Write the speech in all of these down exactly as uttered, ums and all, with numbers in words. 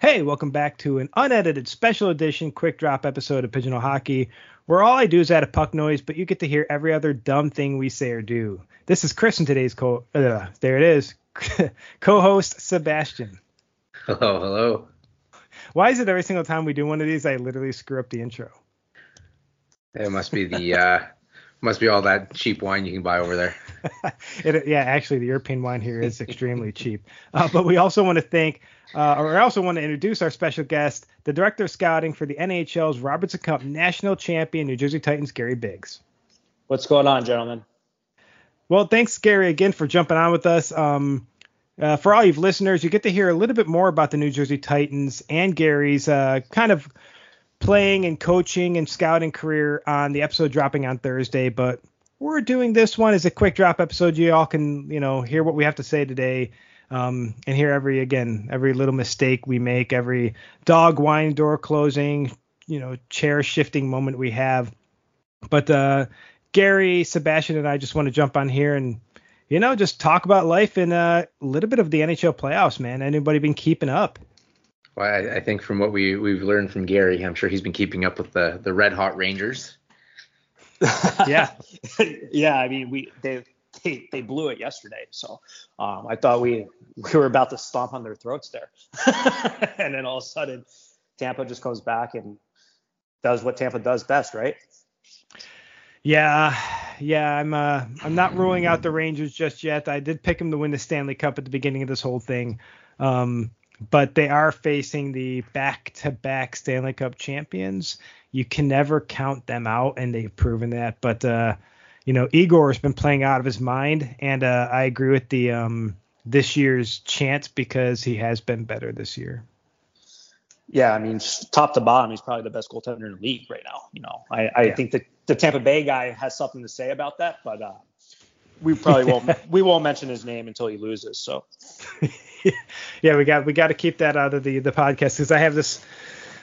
Hey, welcome back to an unedited special edition quick drop episode of Pigeonhole Hockey, where all I do is add a puck noise, but you get to hear every other dumb thing we say or do. This is Chris and today's co uh, there it is co-host Sebastian. Hello, hello. Why is it every single time we do one of these I literally screw up the intro? It must be the uh, must be all that cheap wine you can buy over there. It, yeah, actually, the European wine here is extremely cheap. Uh, but we also want to thank, uh, or I also want to introduce our special guest, the director of scouting for the N H L's Robertson Cup national champion, New Jersey Titans, Gary Biggs. What's going on, gentlemen? Well, thanks, Gary, again for jumping on with us. Um, uh, for all you listeners, you get to hear a little bit more about the New Jersey Titans and Gary's uh, kind of playing and coaching and scouting career on the episode dropping on Thursday, but we're doing this one as a quick drop episode. You all can, you know, hear what we have to say today, um, and hear every, again, every little mistake we make, every dog whine, door closing, you know, chair shifting moment we have. But uh, Gary, Sebastian, and I just want to jump on here and, you know, just talk about life and a little bit of the N H L playoffs, man. Anybody been keeping up? Well, I, I think from what we, we've learned from Gary, I'm sure he's been keeping up with the, the Red Hot Rangers. yeah yeah I mean we they, they they blew it yesterday, so um I thought we we were about to stomp on their throats there. And then all of a sudden Tampa just comes back and does what Tampa does best, right? Yeah yeah I'm uh I'm not ruling out the Rangers just yet. I did pick them to win the Stanley Cup at the beginning of this whole thing, um but they are facing the back-to-back Stanley Cup champions. You can never count them out, and they've proven that. But, uh, you know, Igor has been playing out of his mind, and uh, I agree with the um, this year's chance because he has been better this year. Yeah, I mean, top to bottom, he's probably the best goaltender in the league right now. You know, I, I yeah. think the, the Tampa Bay guy has something to say about that, but uh, we probably won't we won't mention his name until he loses. So, yeah, we got we got to keep that out of the the podcast because I have this.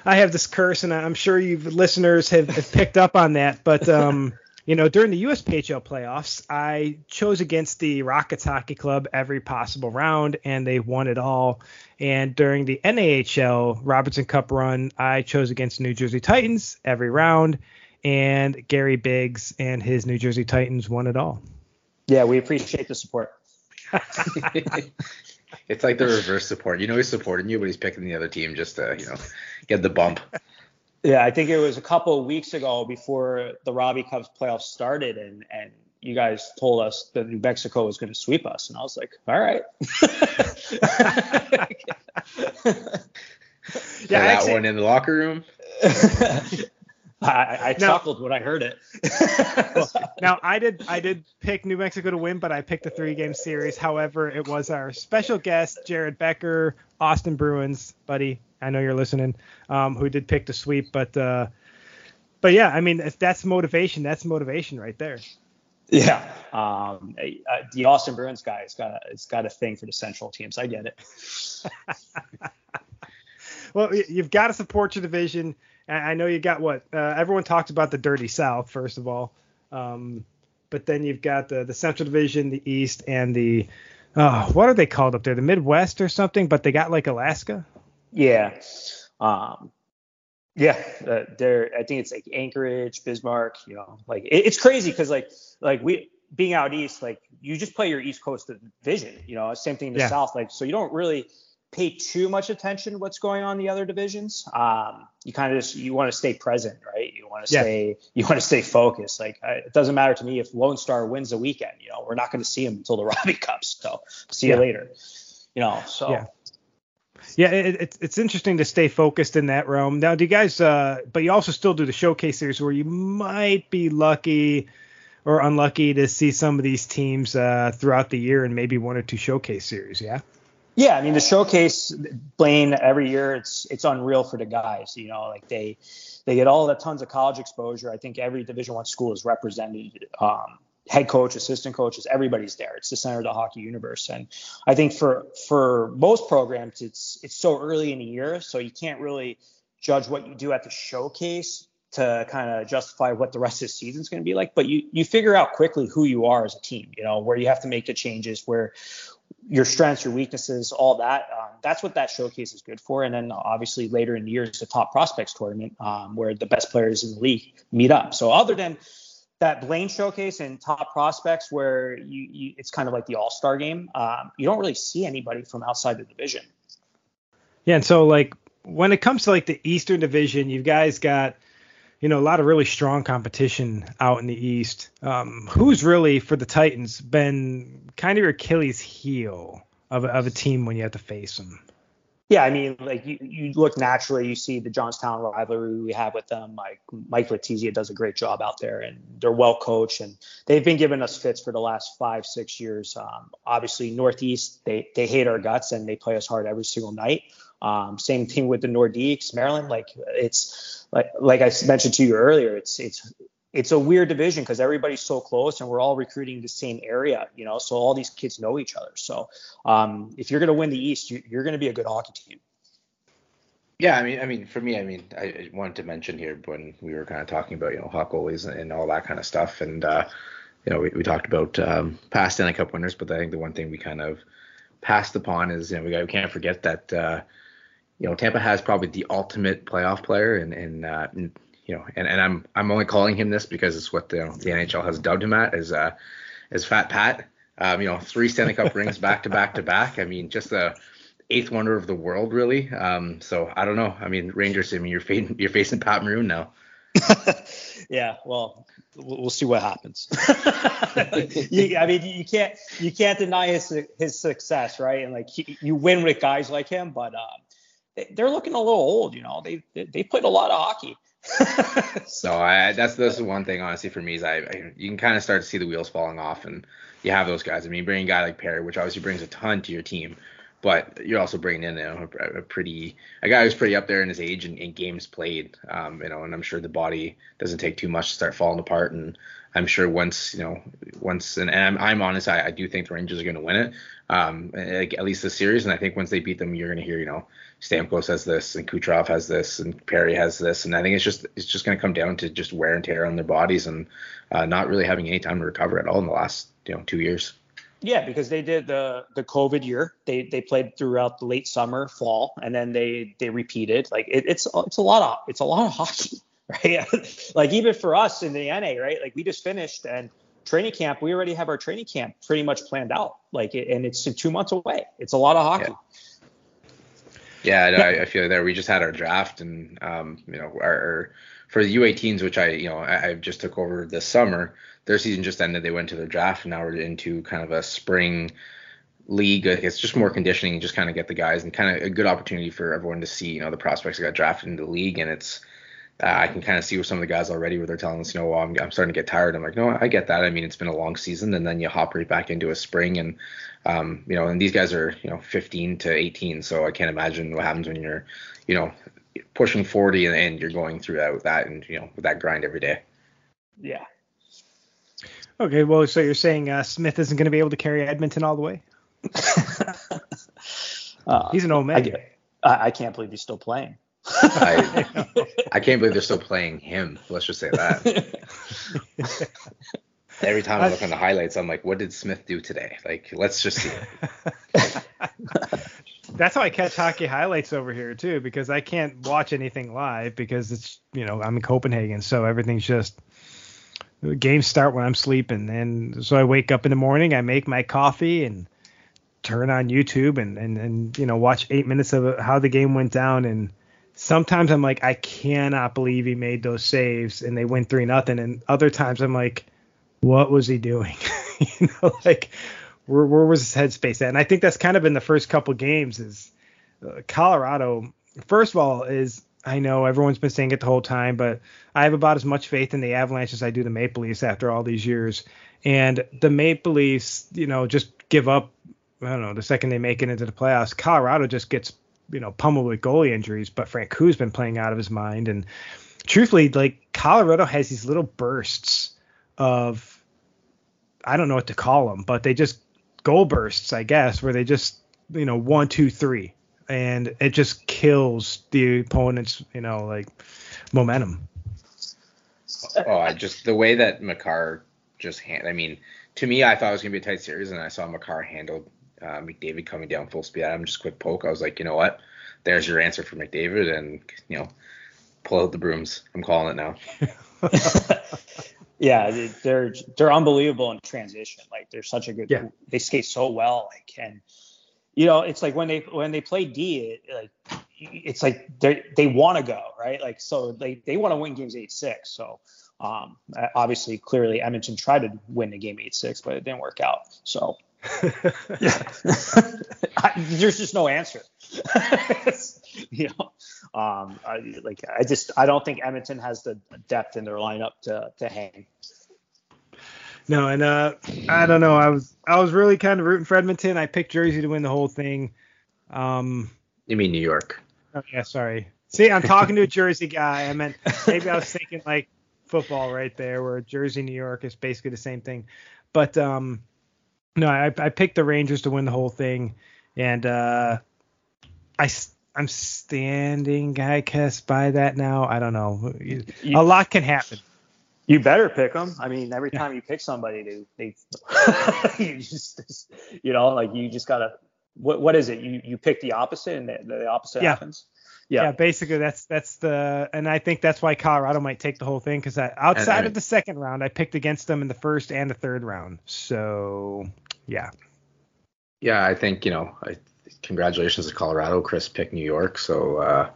I have this curse, and I'm sure you listeners have, have picked up on that. But, um, you know, during the U S P H L playoffs, I chose against the Rockets Hockey Club every possible round, and they won it all. And during the N A H L Robertson Cup run, I chose against New Jersey Titans every round, and Gary Biggs and his New Jersey Titans won it all. Yeah, we appreciate the support. It's like the reverse support. You know he's supporting you, but he's picking the other team just to, you know, get the bump. Yeah, I think it was a couple of weeks ago before the Robbie Cubs playoffs started, and, and you guys told us that New Mexico was going to sweep us, and I was like, all right. Yeah, that actually, one in the locker room. I, I now, chuckled when I heard it. Well, now I did. I did pick New Mexico to win, but I picked a three-game series. However, it was our special guest, Jared Becker, Austin Bruins, buddy. I know you're listening. Um, who did pick the sweep, but uh, but yeah, I mean that's motivation. That's motivation right there. Yeah. Um, uh, the Austin Bruins guy has got it's got a thing for the Central teams. I get it. Well, you've got to support your division. I know you got what uh, everyone talks about the Dirty South, first of all. Um, but then you've got the, the Central Division, the East, and the uh, what are they called up there? The Midwest or something. But they got like Alaska. Yeah. Um, yeah. Uh, there. I think it's like Anchorage, Bismarck, you know, like it, it's crazy because like like we being out East, like you just play your East Coast division, you know, same thing in the yeah. South. Like so you don't really pay too much attention to what's going on in the other divisions. Um, you kind of just, you want to stay present, right? You want to yeah. stay, you want to stay focused. Like I, it doesn't matter to me if Lone Star wins the weekend, you know, we're not going to see him until the Robbie Cup. So see yeah. you later, you know? So yeah, yeah it, it, it's interesting to stay focused in that realm. Now do you guys, uh, but you also still do the showcase series where you might be lucky or unlucky to see some of these teams uh, throughout the year and maybe one or two showcase series. Yeah. Yeah, I mean the showcase, Blaine, every year it's it's unreal for the guys. You know, like they they get all the tons of college exposure. I think every Division I school is represented. Um, head coach, assistant coaches, everybody's there. It's the center of the hockey universe, and I think for for most programs, it's it's so early in the year, so you can't really judge what you do at the showcase to kind of justify what the rest of the season is going to be like. But you you figure out quickly who you are as a team. You know, where you have to make the changes, where your strengths, your weaknesses, all that. Um, that's what that showcase is good for. And then obviously later in the year, it's the top prospects tournament um, where the best players in the league meet up. So other than that Blaine showcase and top prospects where you, you it's kind of like the all-star game, um, you don't really see anybody from outside the division. Yeah. And so like when it comes to like the Eastern Division, you guys got, you know, a lot of really strong competition out in the East. Um, who's really for the Titans been kind of your Achilles heel of a, of a team when you have to face them? Yeah, I mean, like you, you look naturally, you see the Johnstown rivalry we have with them. Like Mike Letizia does a great job out there, and they're well coached, and they've been giving us fits for the last five, six years. Um, obviously, Northeast, they they hate our guts and they play us hard every single night. Um, same thing with the Nordiques, Maryland. Like it's like like I mentioned to you earlier, it's it's. It's a weird division because everybody's so close and we're all recruiting the same area, you know, so all these kids know each other. So um, if you're going to win the East, you, you're going to be a good hockey team. Yeah, I mean, I mean, for me, I mean, I wanted to mention here when we were kind of talking about, you know, hot goalies and all that kind of stuff. And, uh, you know, we, we talked about um, past Stanley Cup winners, but I think the one thing we kind of passed upon is, you know, we, got, we can't forget that, uh, you know, Tampa has probably the ultimate playoff player and, and, uh, and you know, and, and I'm I'm only calling him this because it's what the, the N H L has dubbed him at is uh is Fat Pat. Um, you know, three Stanley Cup rings back to back to back. I mean, just the eighth wonder of the world, really. Um, so I don't know. I mean, Rangers. I mean, you're facing you're facing Pat Maroon now. Yeah, well, we'll see what happens. you, I mean, you can't you can't deny his his success, right? And like he, you win with guys like him, but uh, they're looking a little old. You know, they they, they played a lot of hockey. So I, that's that's the one thing honestly for me is I, I you can kind of start to see the wheels falling off and you have those guys. I mean, you bring a guy like Perry, which obviously brings a ton to your team, but you're also bringing in you know, a, a pretty a guy who's pretty up there in his age and, and games played. Um, you know, and I'm sure the body doesn't take too much to start falling apart. And I'm sure once you know once and, and I'm, I'm honest, I, I do think the Rangers are going to win it, um, at least this series. And I think once they beat them, you're going to hear you know. Stamkos has this, and Kucherov has this, and Perry has this, and I think it's just it's just going to come down to just wear and tear on their bodies and uh, not really having any time to recover at all in the last you know two years. Yeah, because they did the the COVID year. They they played throughout the late summer, fall, and then they they repeated. Like it, it's it's a lot of it's a lot of hockey, right? Like even for us in the N A, right? Like we just finished and. Training camp, we already have our training camp pretty much planned out. Like it, and it's two months away. It's a lot of hockey. Yeah. Yeah, no, I, I feel like there. We just had our draft, and um, you know, our, our for the U eighteens, which I, you know, I, I just took over this summer. Their season just ended. They went to their draft, and now we're into kind of a spring league. It's just more conditioning, just kind of get the guys, and kind of a good opportunity for everyone to see, you know, the prospects that got drafted into the league. And it's, uh, I can kind of see with some of the guys already where they're telling us, you know, well, I'm, I'm starting to get tired. I'm like, no, I get that. I mean, it's been a long season, and then you hop right back into a spring and. Um, you know, and these guys are, you know, fifteen to eighteen. So I can't imagine what happens when you're, you know, pushing forty and, and you're going through that with that and, you know, with that grind every day. Yeah. Okay. Well, so you're saying uh, Smith isn't going to be able to carry Edmonton all the way? uh, He's an old man. I, I can't believe he's still playing. I, I can't believe they're still playing him. Let's just say that. Yeah. Every time I look on the highlights, I'm like, what did Smith do today? Like, let's just see it. That's how I catch hockey highlights over here, too, because I can't watch anything live because it's, you know, I'm in Copenhagen. So everything's just games start when I'm sleeping. And so I wake up in the morning, I make my coffee and turn on YouTube and, and, and you know, watch eight minutes of how the game went down. And sometimes I'm like, I cannot believe he made those saves and they went three nothing. And other times I'm like, what was he doing? You know, like where, where was his headspace at? And I think that's kind of been the first couple games is uh, Colorado. First of all, is I know everyone's been saying it the whole time, but I have about as much faith in the Avalanche as I do the Maple Leafs after all these years. And the Maple Leafs, you know, just give up. I don't know. The second they make it into the playoffs, Colorado just gets, you know, pummeled with goalie injuries. But Francouz has been playing out of his mind. And truthfully, like Colorado has these little bursts of, I don't know what to call them, but they just goal bursts, I guess, where they just, you know, one, two, three, and it just kills the opponent's, you know, like momentum. Oh, I just, the way that Makar just, hand, I mean, to me, I thought it was going to be a tight series, and I saw Makar handle uh, McDavid coming down full speed at him, just quick poke. I was like, you know what? There's your answer for McDavid, and, you know, pull out the brooms. I'm calling it now. Yeah, they're they're unbelievable in transition. Like, they're such a good yeah. – they skate so well. Like, and, you know, it's like when they when they play D, it, like, it's like they they want to go, right? Like, so they, they want to win games eight six. So, um, obviously, clearly, Edmonton tried to win the game eight six, but it didn't work out. So, yeah, I, there's just no answer. You know, um, I, like I just I don't think Edmonton has the depth in their lineup to to hang. No, and uh, I don't know. I was I was really kind of rooting for Edmonton. I picked Jersey to win the whole thing. Um, you mean New York? Oh, yeah, sorry. See, I'm talking to a Jersey guy. I meant maybe I was thinking like football right there, where Jersey, New York is basically the same thing. But um, no, I, I picked the Rangers to win the whole thing, and uh, I. I'm standing, I guess, by that now. I don't know. You, a lot can happen. You better pick them. I mean, every time you pick somebody, dude, they, you just, you know, like you just gotta. What what is it? You you pick the opposite, and the, the opposite yeah. happens. Yeah. Yeah. Basically, that's that's the, and I think that's why Colorado might take the whole thing, because outside and, and, of the second round, I picked against them in the first and the third round. So yeah. Yeah, I think you know. I, Congratulations to Colorado. Chris picked New York, so uh,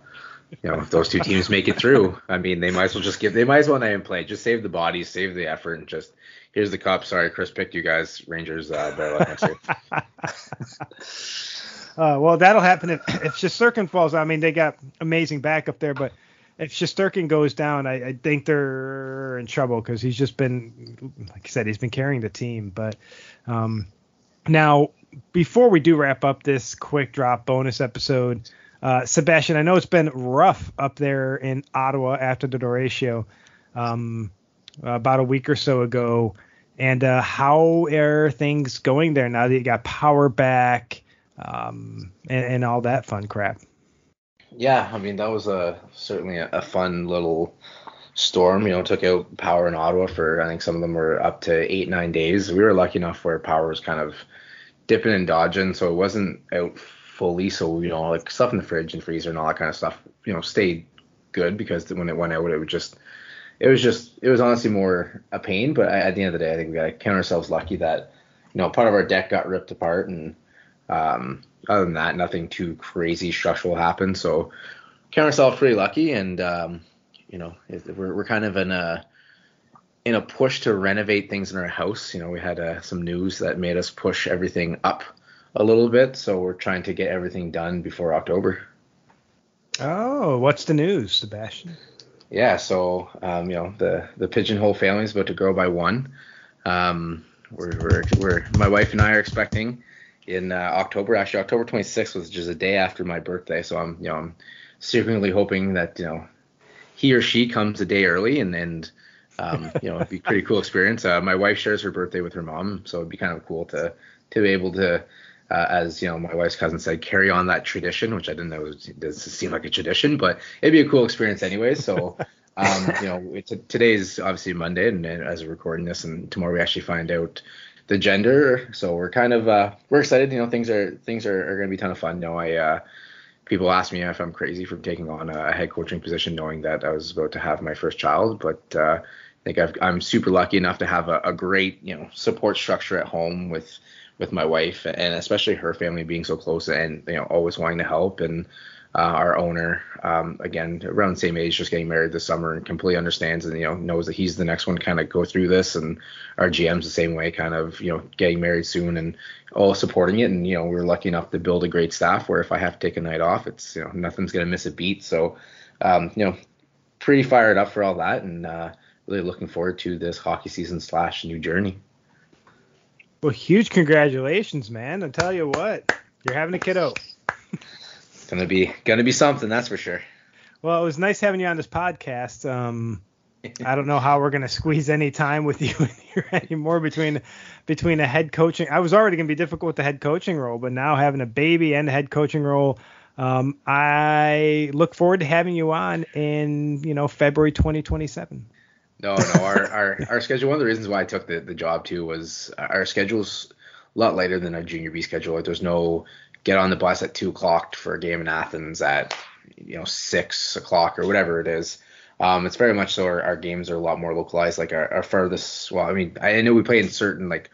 you know if those two teams make it through, I mean they might as well just give. They might as well not even play. Just save the bodies, save the effort, and just here's the cup. Sorry, Chris picked you guys. Rangers, uh, better luck next year. Uh, well, that'll happen if, if Shisterkin falls. I mean, they got amazing backup there, but if Shisterkin goes down, I, I think they're in trouble because he's just been, like I said, he's been carrying the team. But um, now. Before we do wrap up this quick drop bonus episode, uh, Sebastian, I know it's been rough up there in Ottawa after the Doratio um, about a week or so ago. And uh, how are things going there now that you got power back um, and, and all that fun crap? Yeah, I mean, that was a, certainly a, a fun little storm. You know, took out power in Ottawa for, I think some of them were up to eight, nine days. We were lucky enough where power was kind of dipping and dodging, so it wasn't out fully, so you know like stuff in the fridge and freezer and all that kind of stuff you know stayed good, because when it went out it was just it was just it was honestly more a pain. But at the end of the day, I think we gotta count ourselves lucky that you know part of our deck got ripped apart, and um other than that, nothing too crazy structural happened, so count ourselves pretty lucky. And um you know we're, we're kind of in a in a push to renovate things in our house. You know, we had uh, some news that made us push everything up a little bit. So we're trying to get everything done before October. Oh, what's the news, Sebastian? Yeah. So, um, you know, the, the Pigeonhole family is about to grow by one. Um, we're, we're, we're, my wife and I are expecting in uh, October, actually October twenty-sixth, which is a day after my birthday. So I'm, you know, I'm secretly hoping that, you know, he or she comes a day early, and, and, um, you know, it'd be a pretty cool experience. Uh, my wife shares her birthday with her mom, so it'd be kind of cool to to be able to, uh, as you know, my wife's cousin said, carry on that tradition, which I didn't know was, it doesn't seem like a tradition, but it'd be a cool experience anyway. So, um, you know, it's a, today's obviously Monday, and, and as we're recording this, and tomorrow we actually find out the gender. So we're kind of uh, we're excited. You know, things are things are, are going to be a ton of fun. You know, I uh, people ask me if I'm crazy for taking on a head coaching position, knowing that I was about to have my first child, but uh, I think I've, I'm super lucky enough to have a, a great, you know, support structure at home with with my wife, and especially her family being so close, and you know always wanting to help, and uh, our owner, um, again around the same age, just getting married this summer, and completely understands, and you know knows that he's the next one to kind of go through this, and our G M's the same way, kind of you know getting married soon, and all supporting it. And you know we we're lucky enough to build a great staff where if I have to take a night off, it's you know nothing's gonna miss a beat. So um, you know pretty fired up for all that, and. Uh, Really looking forward to this hockey season slash new journey. Well, huge congratulations, man! I tell you what, you're having a kiddo. It's gonna be gonna be something, that's for sure. Well, it was nice having you on this podcast. Um, I don't know how we're gonna squeeze any time with you in here anymore between between a head coaching. I was already gonna be difficult with the head coaching role, but now having a baby and a head coaching role. Um, I look forward to having you on in you know February twenty twenty-seven. No, no, our, our, our schedule, one of the reasons why I took the, the job too was our schedule's lot later than a junior B schedule. Like there's no get on the bus at two o'clock for a game in Athens at, you know, six o'clock or whatever it is. Um, it's very much so our, our games are a lot more localized. Like our, our furthest, well, I mean, I know we play in certain like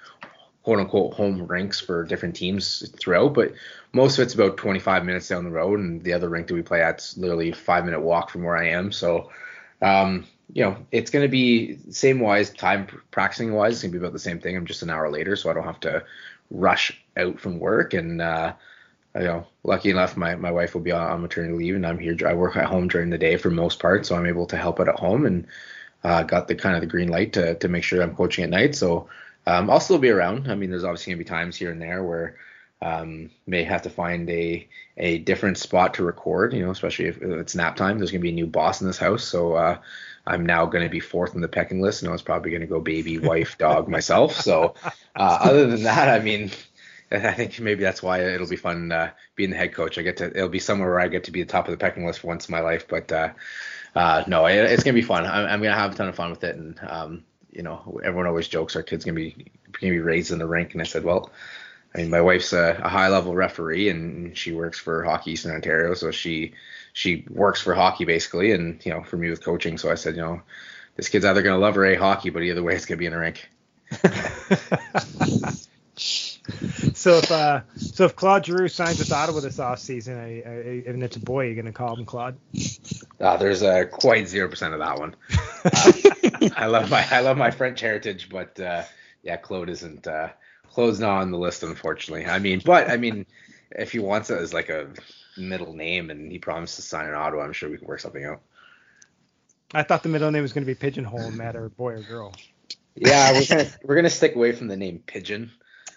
quote unquote home rinks for different teams throughout, but most of it's about twenty-five minutes down the road. And the other rink that we play at's literally a five minute walk from where I am. So, um, you know, it's going to be same wise time practicing wise. It's going to be about the same thing. I'm just an hour later, so I don't have to rush out from work. And, uh, you know, lucky enough, my, my wife will be on, on maternity leave, and I'm here. I work at home during the day for most part, so I'm able to help out at home, and uh, got the kind of the green light to to make sure I'm coaching at night. So um, I'll still be around. I mean, there's obviously gonna be times here and there where um, may have to find a a different spot to record. You know, especially if it's nap time. There's gonna be a new boss in this house, so uh, I'm now gonna be fourth in the pecking list. And I was probably gonna go baby, wife, dog, myself. So uh, other than that, I mean. I think maybe that's why it'll be fun uh, being the head coach. I get to it'll be somewhere where I get to be the top of the pecking list for once in my life. But uh, uh, no, it, it's gonna be fun. I'm, I'm gonna have a ton of fun with it. And um, you know, everyone always jokes our kid's gonna be gonna be raised in the rink. And I said, well, I mean, my wife's a, a high level referee, and she works for Hockey Eastern Ontario, so she she works for hockey basically. And you know, for me with coaching, so I said, you know, this kid's either gonna love or hate hockey, but either way, it's gonna be in the rink. So if uh, so if Claude Giroux signs with Ottawa this offseason, I, I, and it's a boy, you're going to call him Claude? Uh, there's uh, quite zero percent of that one. Uh, I love my I love my French heritage, but uh, yeah, Claude isn't uh, Claude's not on the list, unfortunately. I mean, but I mean, if he wants it as like a middle name and he promised to sign in Ottawa, I'm sure we can work something out. I thought the middle name was going to be Pigeonhole, no matter boy or girl. Yeah, we're gonna, we're going to stick away from the name Pigeon.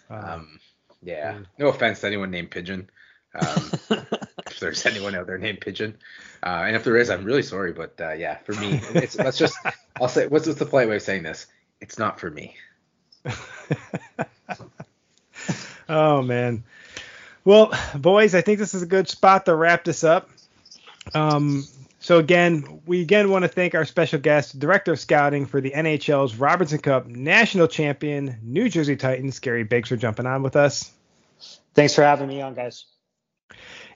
Um, yeah, no offense to anyone named Pigeon. Um, if there's anyone out there named Pigeon, uh, and if there is, I'm really sorry, but, uh, yeah, for me, it's, let's just, I'll say, what's, what's the polite way of saying this? It's not for me. Oh man. Well, boys, I think this is a good spot to wrap this up. Um, So, again, we again want to thank our special guest, Director of Scouting for the N H L's Robertson Cup National Champion, New Jersey Titans, Gary Biggs, for jumping on with us. Thanks for having me on, guys.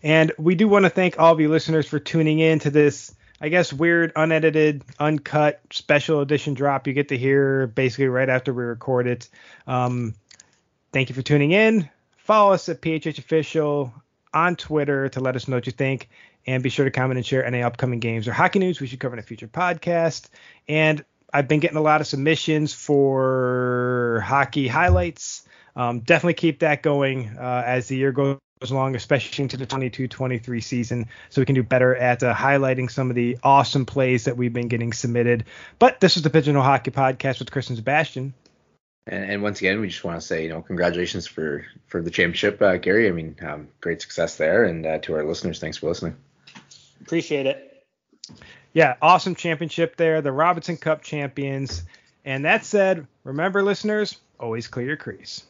And we do want to thank all of you listeners for tuning in to this, I guess, weird, unedited, uncut, special edition drop you get to hear basically right after we record it. Um, thank you for tuning in. Follow us at PHHOfficial on Twitter to let us know what you think. And be sure to comment and share any upcoming games or hockey news we should cover in a future podcast. And I've been getting a lot of submissions for hockey highlights. Um, definitely keep that going uh, as the year goes along, especially into the twenty-two twenty-three season, so we can do better at uh, highlighting some of the awesome plays that we've been getting submitted. But this is the Pigeonhole Hockey Podcast with Chris and Sebastian. And, and once again, we just want to say, you know, congratulations for, for the championship, uh, Gary. I mean, um, great success there. And uh, to our listeners, thanks for listening. Appreciate it. Yeah, awesome championship there. The Robertson Cup champions. And that said, remember, listeners, always clear your crease.